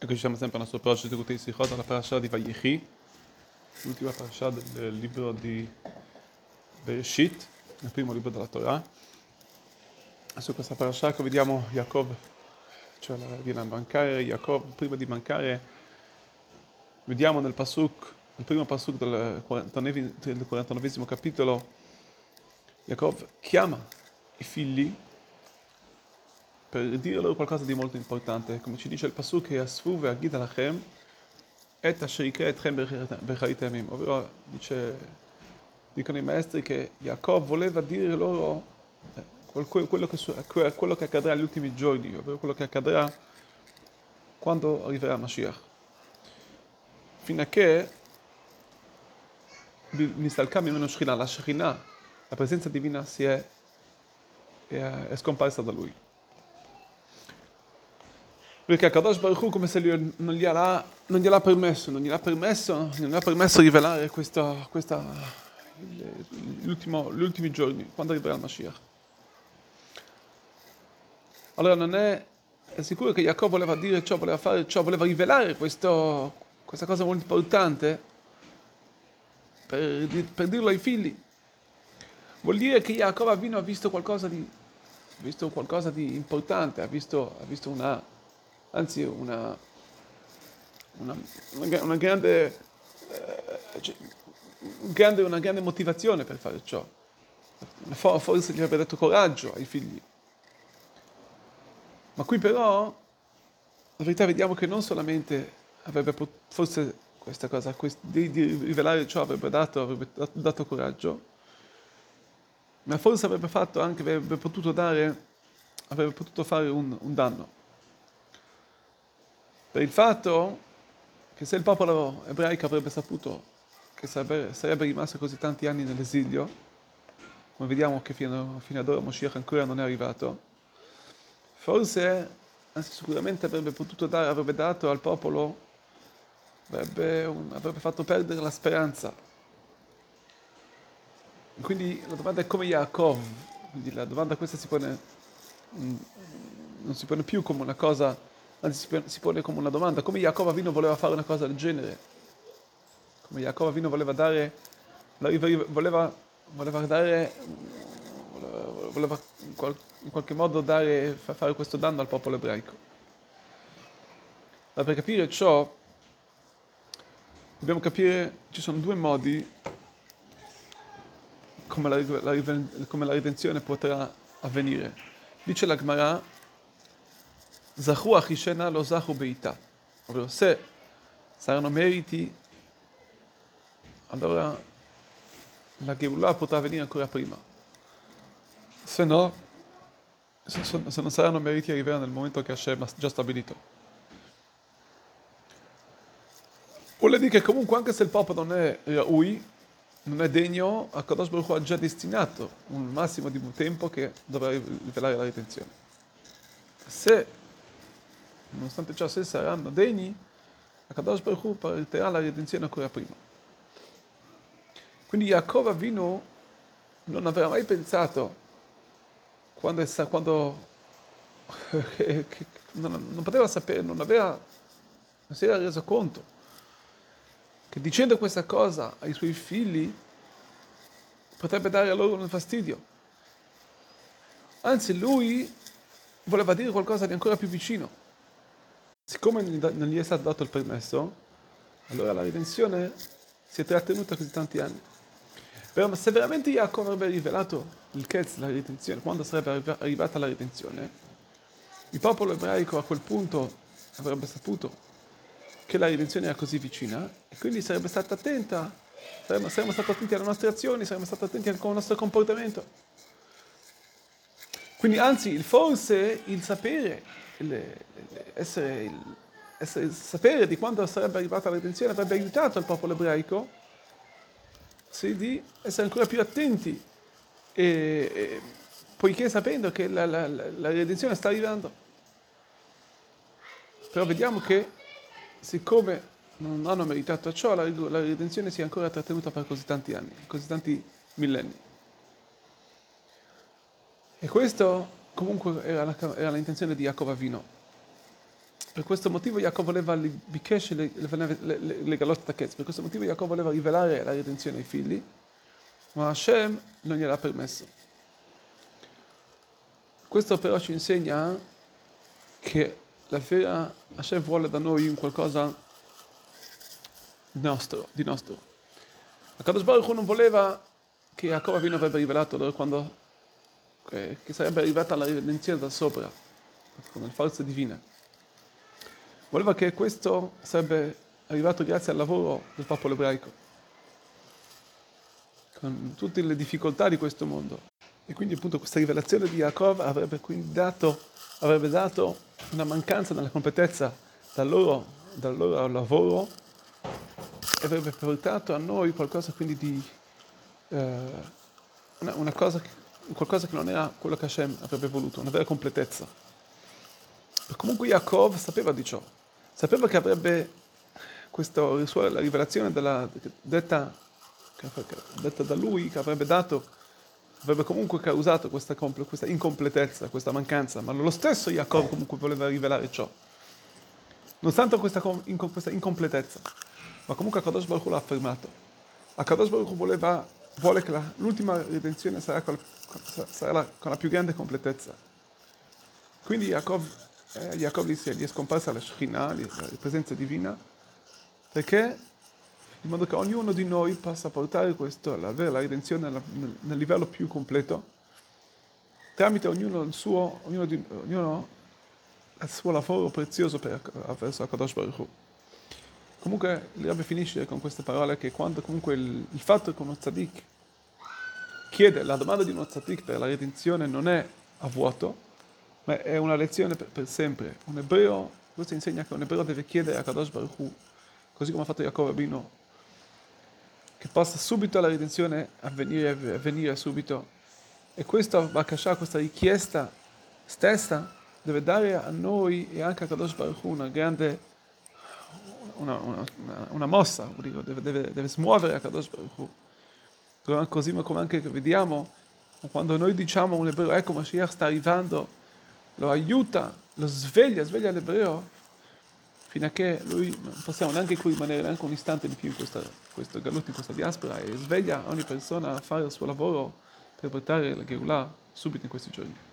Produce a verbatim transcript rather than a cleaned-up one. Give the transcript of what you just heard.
Eccoci, siamo sempre al nostro progetto di Lekutei Sichot, alla Parashat Vayechi, l'ultima Parashat del libro di Bereshit, il primo libro della Torah. Su questa Parashat che vediamo Yaakov, cioè viene a mancare Yaakov, prima di mancare, vediamo nel Pasuk, il primo Pasuk del quarantanovesimo capitolo, Yaakov chiama i figli per dire loro qualcosa di molto importante, come ci dice il Pasuk, che Yasfu ve'agid alachem et asher ikra etchem b'chayit hayamim, ovvero dice, dicono i maestri che Yaakov voleva dire loro quello che, quello che accadrà negli ultimi giorni, ovvero quello che accadrà quando arriverà Mashiach. Fino a che nistalka mimeno Shkina, la Shkina, la presenza divina si è, è, è scomparsa da lui. Perché Kadosh Baruch come se lui non gliel'ha non gliel'ha permesso, non gliel'ha permesso, non gliel'ha permesso rivelare questa, questa, l'ultimo, gli ultimi giorni, quando arriverà il Mashiach. Allora non è, è sicuro che Yaakov voleva dire ciò, voleva fare ciò, voleva rivelare questo, questa cosa molto importante per, per dirlo ai figli. Vuol dire che Yaakov Avino ha visto qualcosa di, ha visto qualcosa di importante, ha visto, ha visto una... anzi una, una, una, una grande eh, cioè, grande una grande motivazione per fare ciò. For, forse gli avrebbe dato coraggio ai figli, ma qui però la verità vediamo che non solamente avrebbe pot- forse questa cosa quest- di, di rivelare ciò avrebbe dato, avrebbe dato, dato coraggio, ma forse avrebbe fatto anche avrebbe potuto dare avrebbe potuto fare un, un danno. Per il fatto che se il popolo ebraico avrebbe saputo che sarebbe, sarebbe rimasto così tanti anni nell'esilio, come vediamo che fino, fino ad ora Mashiach ancora non è arrivato, forse, anzi sicuramente avrebbe potuto dare, avrebbe dato al popolo, avrebbe, un, avrebbe fatto perdere la speranza. Quindi la domanda è come Yaakov, quindi la domanda questa si pone, non si pone più come una cosa, anzi si pone come una domanda, come Yaakov Avino voleva fare una cosa del genere, come Yaakov Avino voleva dare voleva, voleva dare voleva in qualche modo dare, fare questo danno al popolo ebraico. Ma per capire ciò dobbiamo capire, ci sono due modi come la, la, come la redenzione potrà avvenire. Dice l'Agmarà Zahu Achishena lo Zahu Beita, ovvero se saranno meriti, allora la Geulah potrà venire ancora prima. Se no, se, se non saranno meriti arriverà nel momento che Hashem ha già stabilito. Vuole dire che comunque anche se il popolo non è Raui, non è degno, a Kadosh Baruch ha già destinato un massimo di un tempo che dovrà rivelare la redenzione. Se nonostante ciò, se saranno degni, la Kadosh Baruch Hu partirà la redenzione ancora prima. Quindi Yaakov Avino non aveva mai pensato quando, quando che, che, non, non poteva sapere, non aveva, non si era reso conto che dicendo questa cosa ai suoi figli potrebbe dare a loro un fastidio. Anzi, lui voleva dire qualcosa di ancora più vicino. Siccome non gli è stato dato il permesso, allora la redenzione si è trattenuta così tanti anni. Però se veramente Yaakov avrebbe rivelato il Ketz, la redenzione, quando sarebbe arrivata la redenzione, il popolo ebraico a quel punto avrebbe saputo che la redenzione era così vicina e quindi sarebbe stata attenta, saremmo, saremmo stati attenti alle nostre azioni, saremmo stati attenti anche al nostro comportamento. Quindi anzi, il forse, il sapere, Il essere, il, essere, il sapere di quando sarebbe arrivata la redenzione avrebbe aiutato il popolo ebraico sì, di essere ancora più attenti, e, e, poiché sapendo che la, la, la redenzione sta arrivando. Però vediamo che siccome non hanno meritato ciò, la, la redenzione si è ancora trattenuta per così tanti anni, così tanti millenni. E questo comunque era, la, era l'intenzione di Yaakov Avino. Per questo motivo Yaakov voleva legalot da Ketz, per questo motivo Yaakov voleva rivelare la redenzione ai figli, ma Hashem non gliel'ha permesso. Questo però ci insegna che la fede Hashem vuole da noi un qualcosa nostro, di nostro. Ma Kadosh Baruch non voleva che Yaakov Avinu avrebbe rivelato loro quando che, che sarebbe arrivata la redenzione da sopra, con la forza divina. Voleva che questo sarebbe arrivato grazie al lavoro del popolo ebraico, con tutte le difficoltà di questo mondo. E quindi appunto questa rivelazione di Yaakov avrebbe quindi dato, avrebbe dato una mancanza nella completezza dal loro, dal loro lavoro, e avrebbe portato a noi qualcosa quindi di eh, una, una cosa, qualcosa che non era quello che Hashem avrebbe voluto, una vera completezza. Comunque Yaakov sapeva di ciò. Sapeva che avrebbe questo, la rivelazione della, detta, detta da lui, che avrebbe dato, avrebbe comunque causato questa, questa incompletezza, questa mancanza, ma lo stesso Yaakov comunque voleva rivelare ciò. Nonostante questa, questa incompletezza, ma comunque Kadosh Baruch Hu l'ha affermato. Kadosh Baruch Hu voleva, vuole che la, l'ultima redenzione sarà, con la, sarà la, con la più grande completezza. Quindi Yaakov... Eh, Yaakov gli, si è, gli è scomparsa la Shkina, la presenza divina, perché in modo che ognuno di noi possa portare questo, avere la redenzione alla, nel, nel livello più completo, tramite ognuno il suo, ognuno di, ognuno il suo lavoro prezioso per, verso Kadosh Baruch Hu. Comunque il Rebbe finisce con queste parole che quando comunque il, il fatto che uno zadic chiede, la domanda di uno zadic per la redenzione non è a vuoto, ma è una lezione per, per sempre. Un ebreo, questo insegna che un ebreo deve chiedere a Kadosh Baruch Hu, così come ha fatto Yaakov Avinu, che possa subito la redenzione avvenire, avvenire subito. E questa bakasha, questa richiesta stessa, deve dare a noi e anche a Kadosh Baruch Hu una grande, una, una, una, una mossa, vuol dire, deve, deve, deve smuovere a Kadosh Baruch Hu. Così come anche vediamo, quando noi diciamo a un ebreo, ecco Mashiach sta arrivando, lo aiuta, lo sveglia, sveglia l'ebreo, fino a che lui non possiamo neanche qui rimanere neanche un istante di più in questa, questo galuto, in questa diaspora, e sveglia ogni persona a fare il suo lavoro per portare la Geulah subito in questi giorni.